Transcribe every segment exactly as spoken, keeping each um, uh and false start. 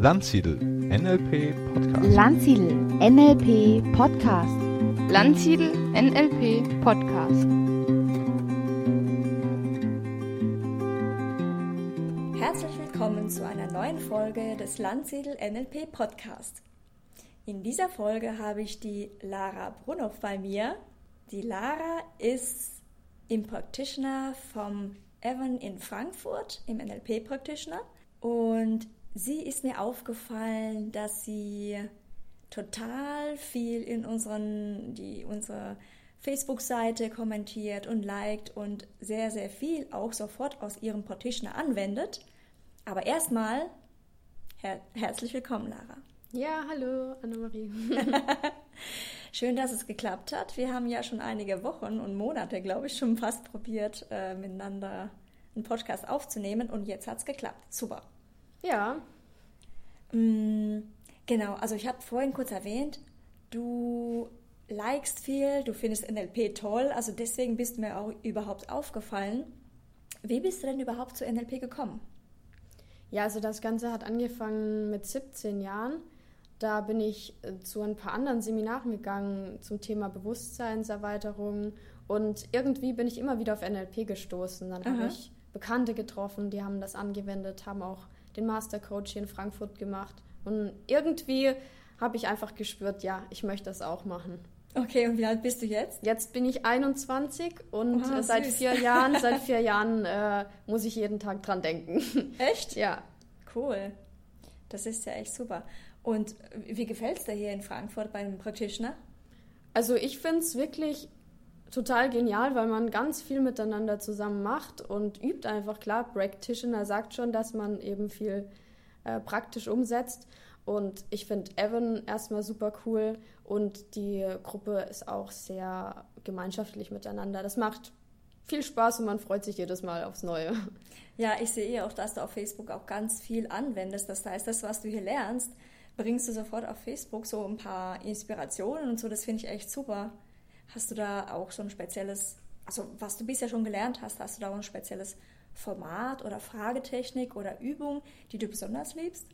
Landsiedel N L P Podcast. Landsiedel N L P Podcast. Landsiedel N L P Podcast. Herzlich willkommen zu einer neuen Folge des Landsiedel N L P Podcast. In dieser Folge habe ich die Lara Brunow bei mir. Die Lara ist Impact Practitioner vom Evan in Frankfurt, im N L P Practitioner. Und sie ist mir aufgefallen, dass sie total viel in unseren, die, unsere Facebook-Seite kommentiert und liked und sehr, sehr viel auch sofort aus ihrem Practitioner anwendet. Aber erstmal her- herzlich willkommen, Lara. Ja, hallo, Annemarie. Schön, dass es geklappt hat. Wir haben ja schon einige Wochen und Monate, glaube ich, schon fast probiert, äh, miteinander einen Podcast aufzunehmen, und jetzt hat es geklappt. Super. Ja. Mm, genau, also ich habe vorhin kurz erwähnt, du likest viel, du findest N L P toll, also deswegen bist mir auch überhaupt aufgefallen. Wie bist du denn überhaupt zu N L P gekommen? Ja, also das Ganze hat angefangen mit siebzehn Jahren. Da bin ich zu ein paar anderen Seminaren gegangen zum Thema Bewusstseinserweiterung, und irgendwie bin ich immer wieder auf N L P gestoßen. Dann habe ich Bekannte getroffen, die haben das angewendet, haben auch den Mastercoach hier in Frankfurt gemacht, und irgendwie habe ich einfach gespürt, ja, ich möchte das auch machen. Okay, und wie alt bist du jetzt? Jetzt bin ich einundzwanzig und Oha, seit, vier Jahren, seit vier Jahren äh, muss ich jeden Tag dran denken. Echt? Ja. Cool. Das ist ja echt super. Und wie gefällt es dir hier in Frankfurt beim Practitioner? Also ich finde es wirklich total genial, weil man ganz viel miteinander zusammen macht und übt einfach. Klar, Practitioner sagt schon, dass man eben viel äh, praktisch umsetzt. Und ich finde Evan erstmal super cool, und die Gruppe ist auch sehr gemeinschaftlich miteinander. Das macht viel Spaß und man freut sich jedes Mal aufs Neue. Ja, ich sehe auch, dass du auf Facebook auch ganz viel anwendest. Das heißt, das, was du hier lernst, bringst du sofort auf Facebook, so ein paar Inspirationen und so. Das finde ich echt super. Hast du da auch so ein spezielles, also was du bisher schon gelernt hast, hast du da auch ein spezielles Format oder Fragetechnik oder Übung, die du besonders liebst?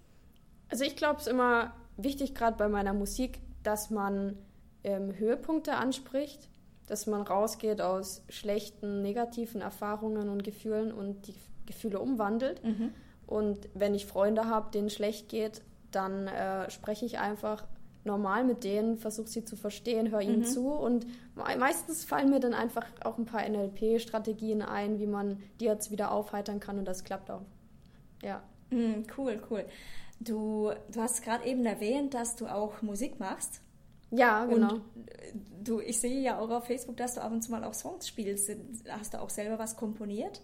Also ich glaube, es ist immer wichtig, gerade bei meiner Musik, dass man ähm, Höhepunkte anspricht, dass man rausgeht aus schlechten, negativen Erfahrungen und Gefühlen und die Gefühle umwandelt. Mhm. Und wenn ich Freunde habe, denen schlecht geht, dann äh, spreche ich einfach normal mit denen, versuche sie zu verstehen, höre ihnen mhm. zu, und meistens fallen mir dann einfach auch ein paar N L P-Strategien ein, wie man die jetzt wieder aufheitern kann, und das klappt auch. Ja. Mhm, cool, cool. Du, du hast gerade eben erwähnt, dass du auch Musik machst. Ja, genau. Und du, ich sehe ja auch auf Facebook, dass du ab und zu mal auch Songs spielst. Hast du auch selber was komponiert?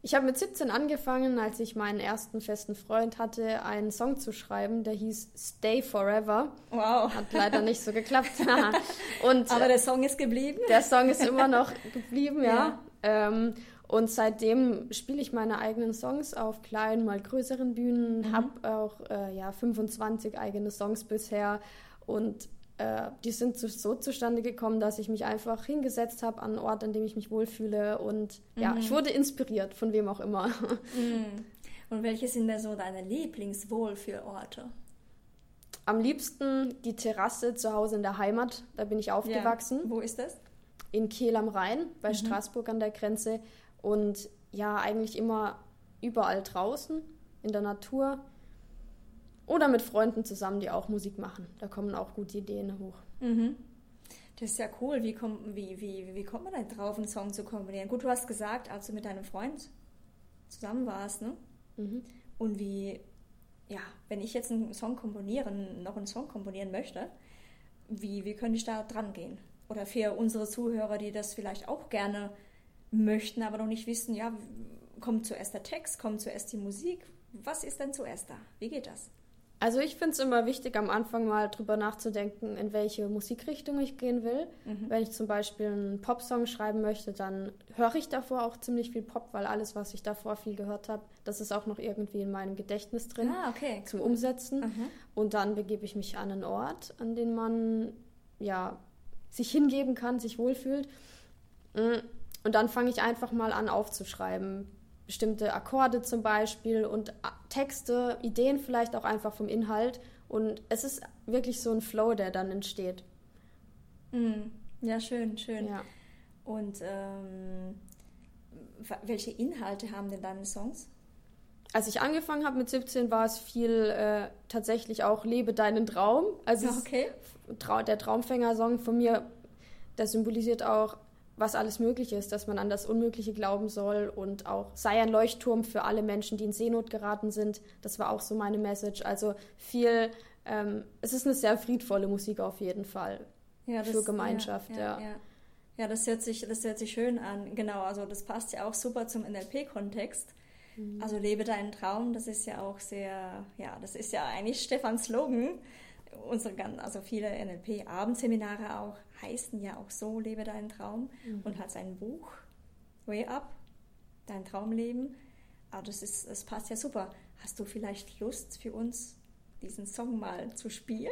Ich habe mit siebzehn angefangen, als ich meinen ersten festen Freund hatte, einen Song zu schreiben, der hieß Stay Forever. Wow. Hat leider nicht so geklappt. Und aber der Song ist geblieben? Der Song ist immer noch geblieben, ja. ja. Ähm, und seitdem spiele ich meine eigenen Songs auf kleinen, mal größeren Bühnen, mhm. habe auch äh, ja, fünfundzwanzig eigene Songs bisher, und äh, die sind so zustande gekommen, dass ich mich einfach hingesetzt habe an einen Ort, an dem ich mich wohlfühle, und mhm. ja, ich wurde inspiriert, von wem auch immer. Mhm. Und welche sind denn so deine Lieblingswohlfühlorte? Am liebsten die Terrasse zu Hause in der Heimat, da bin ich aufgewachsen. Ja. Wo ist das? In Kehl am Rhein, bei mhm. Straßburg an der Grenze. Und ja, eigentlich immer überall draußen, in der Natur oder mit Freunden zusammen, die auch Musik machen. Da kommen auch gute Ideen hoch. Mhm. Das ist ja cool. Wie, komm, wie, wie, wie kommt man da drauf, einen Song zu kombinieren? Gut, du hast gesagt, als du mit deinem Freund zusammen warst, ne? Mhm. Und wie, ja, wenn ich jetzt einen Song komponieren, noch einen Song komponieren möchte, wie, wie könnte ich da dran gehen? Oder für unsere Zuhörer, die das vielleicht auch gerne möchten, aber noch nicht wissen, ja, kommt zuerst der Text, kommt zuerst die Musik? Was ist denn zuerst da? Wie geht das? Also ich finde es immer wichtig, am Anfang mal drüber nachzudenken, in welche Musikrichtung ich gehen will. Mhm. Wenn ich zum Beispiel einen Popsong schreiben möchte, dann höre ich davor auch ziemlich viel Pop, weil alles, was ich davor viel gehört habe, das ist auch noch irgendwie in meinem Gedächtnis drin, ah, okay, zum cool. Umsetzen. Mhm. Und dann begebe ich mich an einen Ort, an den man ja sich hingeben kann, sich wohlfühlt. Mhm. Und dann fange ich einfach mal an aufzuschreiben, bestimmte Akkorde zum Beispiel und Texte, Ideen vielleicht auch einfach vom Inhalt. Und es ist wirklich so ein Flow, der dann entsteht. Mhm. Ja, schön, schön. Ja. Und ähm, welche Inhalte haben denn deine Songs? Als ich angefangen habe mit siebzehn, war es viel äh, tatsächlich auch Lebe deinen Traum. Also okay. Trau- der Traumfänger-Song von mir, der symbolisiert auch, was alles möglich ist, dass man an das Unmögliche glauben soll und auch sei ein Leuchtturm für alle Menschen, die in Seenot geraten sind. Das war auch so meine Message. Also viel, ähm, es ist eine sehr friedvolle Musik auf jeden Fall. Ja, das, für Gemeinschaft, ja. Ja, ja. ja. ja das, hört sich, das hört sich schön an. Genau, also das passt ja auch super zum N L P-Kontext. Also lebe deinen Traum, das ist ja auch sehr, ja, das ist ja eigentlich Stefans Slogan. Unsere ganzen, also viele N L P-Abendseminare auch heißen ja auch so, lebe deinen Traum. Mhm. Und hat sein Buch, Way Up, dein Traumleben. Aber das ist, das passt ja super. Hast du vielleicht Lust für uns, diesen Song mal zu spielen?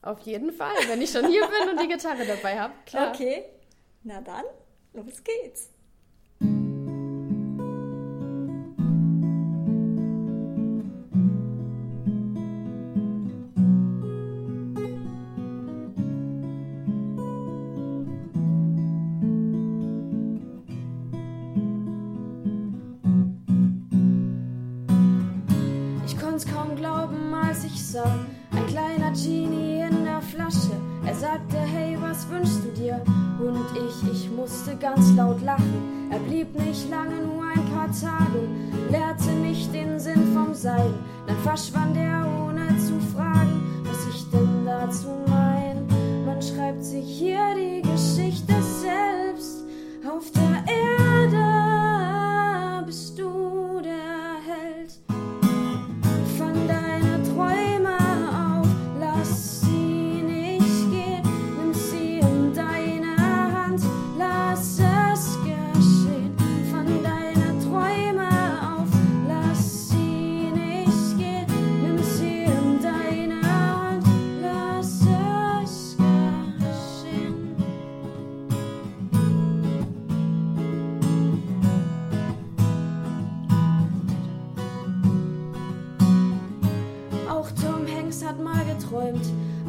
Auf jeden Fall, wenn ich schon hier bin und die Gitarre dabei habe, klar. Okay, na dann, los geht's. Ein kleiner Genie in der Flasche. Er sagte, hey, was wünschst du dir? Und ich, ich musste ganz laut lachen. Er blieb nicht lange, nur ein paar Tage, lehrte mich den Sinn vom Sein. Dann verschwand er, ohne zu fragen, was ich denn dazu mein. Man schreibt sich hier die Geschichte selbst. Auf der Erde bist du der Held. Fang deine Träume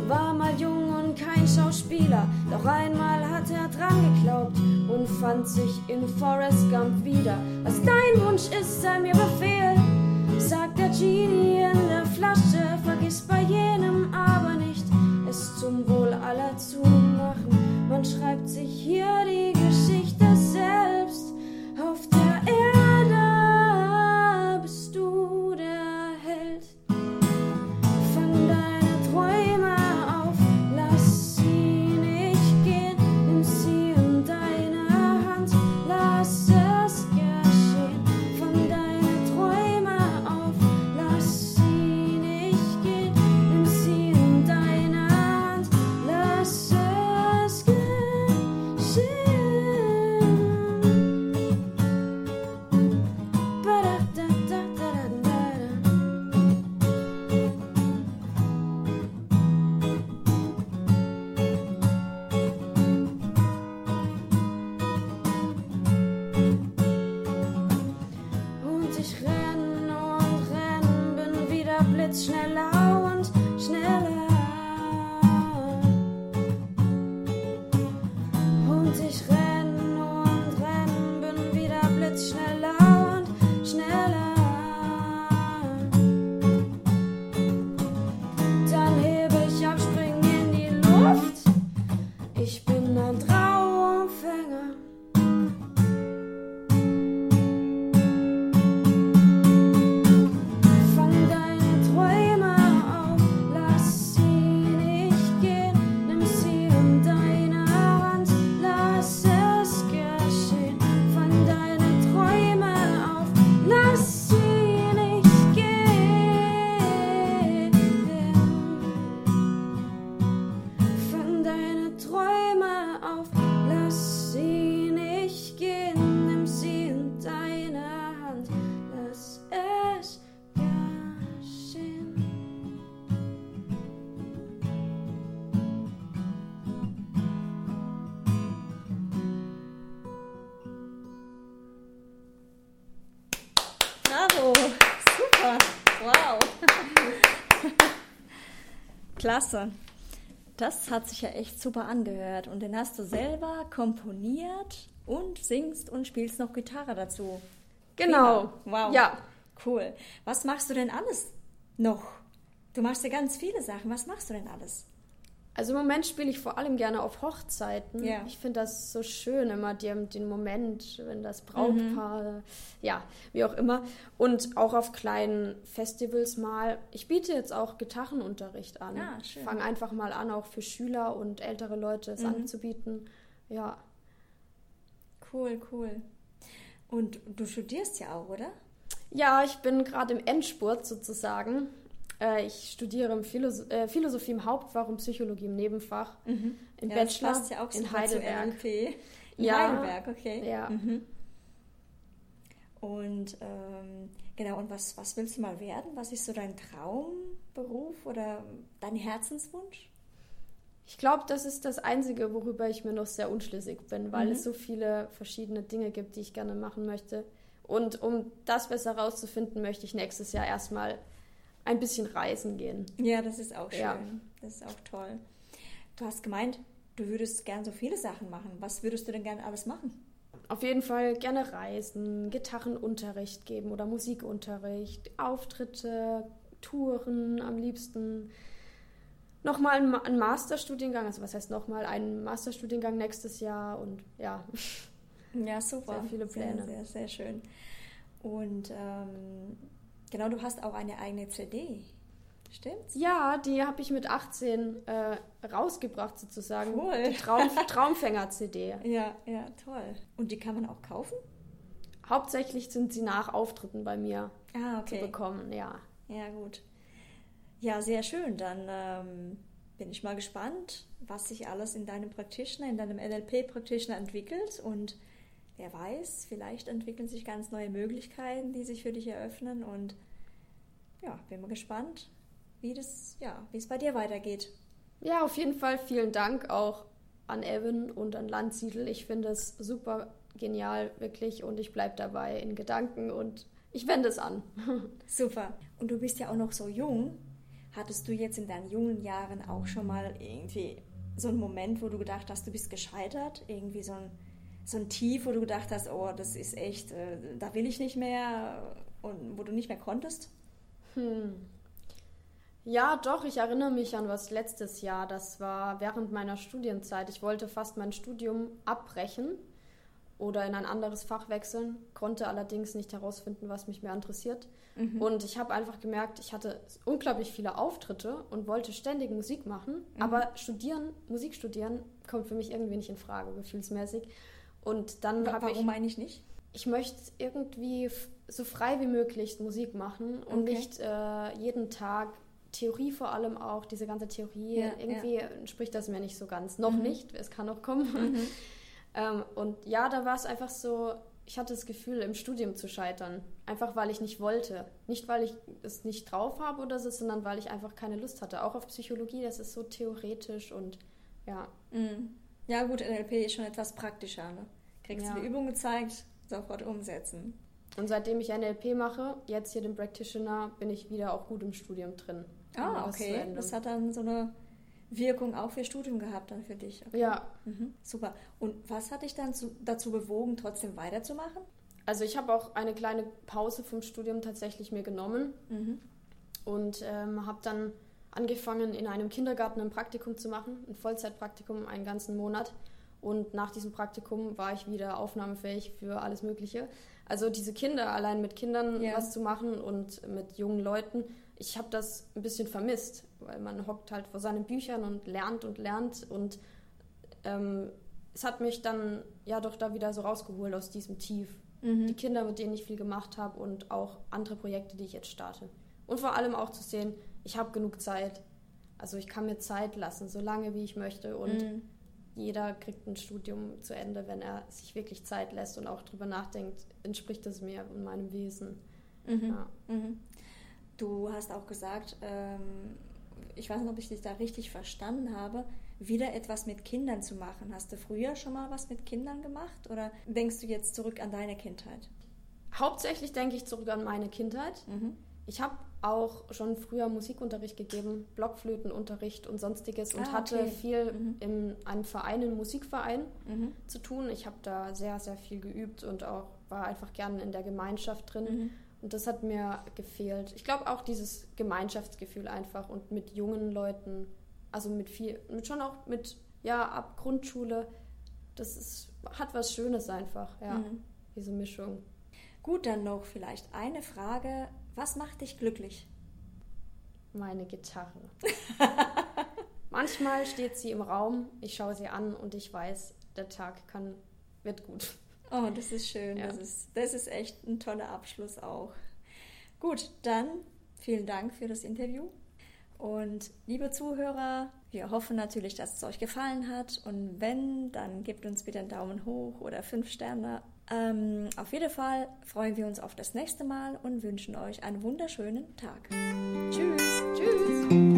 war mal jung und kein Schauspieler, doch einmal hat er dran geglaubt und fand sich in Forrest Gump wieder. Was dein Wunsch ist, sei mir Befehl, sagt der Genie in der Flasche, vergiss bei jenem aber nicht, es zum Wohl aller zu machen. Man schreibt sich hier die Geschichte selbst, auf der Erde bist du der Held. Fang dein Träume auf, lass sie nicht gehen, nimm sie in deine Hand, lass es geschehen. Fang deine Träume auf, lass sie nicht gehen, nimm sie in deine Hand, lass es geschehen. Klasse. Das hat sich ja echt super angehört. Und den hast du selber komponiert und singst und spielst noch Gitarre dazu. Genau. Prima. Wow. Ja. Cool. Was machst du denn alles noch? Du machst ja ganz viele Sachen. Was machst du denn alles? Also im Moment spiele ich vor allem gerne auf Hochzeiten. Ja. Ich finde das so schön, immer den, den Moment, wenn das Brautpaar, mhm. ja, wie auch immer. Und auch auf kleinen Festivals mal. Ich biete jetzt auch Gitarrenunterricht an. Ja, schön. Ich fange einfach mal an, auch für Schüler und ältere Leute es mhm. anzubieten. Ja. Cool, cool. Und du studierst ja auch, oder? Ja, ich bin gerade im Endspurt sozusagen. Ich studiere im Philosoph- äh, Philosophie im Hauptfach und Psychologie im Nebenfach. Mhm. Im ja, Bachelor das ja auch in Heidelberg. N L P. In ja. Heidelberg, okay. Ja. Mhm. Und ähm, genau, und was, was willst du mal werden? Was ist so dein Traumberuf oder dein Herzenswunsch? Ich glaube, das ist das Einzige, worüber ich mir noch sehr unschlüssig bin, weil mhm. es so viele verschiedene Dinge gibt, die ich gerne machen möchte. Und um das besser rauszufinden, möchte ich nächstes Jahr erstmal ein bisschen reisen gehen. Ja, das ist auch schön. Ja. Das ist auch toll. Du hast gemeint, du würdest gern so viele Sachen machen. Was würdest du denn gern alles machen? Auf jeden Fall gerne reisen, Gitarrenunterricht geben oder Musikunterricht, Auftritte, Touren am liebsten. Nochmal einen, Ma- einen Masterstudiengang, also was heißt nochmal, einen Masterstudiengang nächstes Jahr und ja. Ja, super. Sehr viele Pläne. Sehr, sehr, sehr schön. Und ähm, genau, du hast auch eine eigene C D, stimmt's? Ja, die habe ich mit achtzehn äh, rausgebracht sozusagen. Cool. Die Traum- Traumfänger-C D. Ja, ja, toll. Und die kann man auch kaufen? Hauptsächlich sind sie nach Auftritten bei mir ah, okay. zu bekommen, ja. Ja, gut. Ja, sehr schön. Dann ähm, bin ich mal gespannt, was sich alles in deinem Practitioner, in deinem N L P-Practitioner entwickelt und wer weiß, vielleicht entwickeln sich ganz neue Möglichkeiten, die sich für dich eröffnen. Und ja, bin mal gespannt, wie das, ja, wie es bei dir weitergeht. Ja, auf jeden Fall vielen Dank auch an Evan und an Landsiedel. Ich finde es super genial, wirklich. Und ich bleibe dabei in Gedanken und ich wende es an. Super. Und du bist ja auch noch so jung. Hattest du jetzt in deinen jungen Jahren auch schon mal irgendwie so einen Moment, wo du gedacht hast, du bist gescheitert? Irgendwie so ein... so ein Tief, wo du gedacht hast, oh, das ist echt, äh, da will ich nicht mehr und wo du nicht mehr konntest? Hm. Ja, doch, ich erinnere mich an was letztes Jahr, das war während meiner Studienzeit. Ich wollte fast mein Studium abbrechen oder in ein anderes Fach wechseln, konnte allerdings nicht herausfinden, was mich mehr interessiert. Mhm. Und ich habe einfach gemerkt, ich hatte unglaublich viele Auftritte und wollte ständig Musik machen, mhm. aber studieren, Musik studieren kommt für mich irgendwie nicht in Frage, gefühlsmäßig. Und dann habe ich... Warum meine ich nicht? Ich möchte irgendwie f- so frei wie möglich Musik machen und okay. nicht äh, jeden Tag, Theorie vor allem auch, diese ganze Theorie, ja, irgendwie ja. entspricht das mir nicht so ganz. Noch mhm. nicht, es kann noch kommen. Mhm. ähm, und ja, da war es einfach so, ich hatte das Gefühl, im Studium zu scheitern. Einfach, weil ich nicht wollte. Nicht, weil ich es nicht drauf habe oder so, sondern weil ich einfach keine Lust hatte. Auch auf Psychologie, das ist so theoretisch und ja... Mhm. Ja gut, N L P ist schon etwas praktischer. Ne? Kriegst ja. du die Übung gezeigt, sofort umsetzen. Und seitdem ich N L P mache, jetzt hier den Practitioner, bin ich wieder auch gut im Studium drin. Ah, okay. Das hat dann so eine Wirkung auch für Studium gehabt dann für dich. Okay. Ja. Mhm. Super. Und was hat dich dann zu, dazu bewogen, trotzdem weiterzumachen? Also ich habe auch eine kleine Pause vom Studium tatsächlich mir genommen mhm. und ähm, habe dann angefangen, in einem Kindergarten ein Praktikum zu machen, ein Vollzeitpraktikum, einen ganzen Monat. Und nach diesem Praktikum war ich wieder aufnahmefähig für alles Mögliche. Also diese Kinder, allein mit Kindern yeah. was zu machen und mit jungen Leuten, ich habe das ein bisschen vermisst, weil man hockt halt vor seinen Büchern und lernt und lernt. Und ähm, es hat mich dann ja doch da wieder so rausgeholt aus diesem Tief. Mhm. Die Kinder, mit denen ich viel gemacht habe und auch andere Projekte, die ich jetzt starte. Und vor allem auch zu sehen, ich habe genug Zeit. Also ich kann mir Zeit lassen, so lange wie ich möchte. Und mm. jeder kriegt ein Studium zu Ende, wenn er sich wirklich Zeit lässt und auch drüber nachdenkt, entspricht es mir und meinem Wesen. Mhm. Ja. Mhm. Du hast auch gesagt, ähm, ich weiß nicht, ob ich dich da richtig verstanden habe, wieder etwas mit Kindern zu machen. Hast du früher schon mal was mit Kindern gemacht? Oder denkst du jetzt zurück an deine Kindheit? Hauptsächlich denke ich zurück an meine Kindheit. Mhm. Ich habe auch schon früher Musikunterricht gegeben, Blockflötenunterricht und Sonstiges und ah, okay. hatte viel mhm. in einem Verein, im Musikverein mhm. zu tun. Ich habe da sehr, sehr viel geübt und auch war einfach gerne in der Gemeinschaft drin. Mhm. Und das hat mir gefehlt. Ich glaube auch dieses Gemeinschaftsgefühl einfach und mit jungen Leuten, also mit viel, mit schon auch mit, ja, ab Grundschule, das ist, hat was Schönes einfach, ja, mhm. diese Mischung. Gut, dann noch vielleicht eine Frage. Was macht dich glücklich? Meine Gitarre. Manchmal steht sie im Raum, ich schaue sie an und ich weiß, der Tag kann, wird gut. Oh, das ist schön. Ja. Das ist, das ist echt ein toller Abschluss auch. Gut, dann vielen Dank für das Interview. Und liebe Zuhörer, wir hoffen natürlich, dass es euch gefallen hat. Und wenn, dann gebt uns bitte einen Daumen hoch oder fünf Sterne. Ähm, auf jeden Fall freuen wir uns auf das nächste Mal und wünschen euch einen wunderschönen Tag. Tschüss. Tschüss.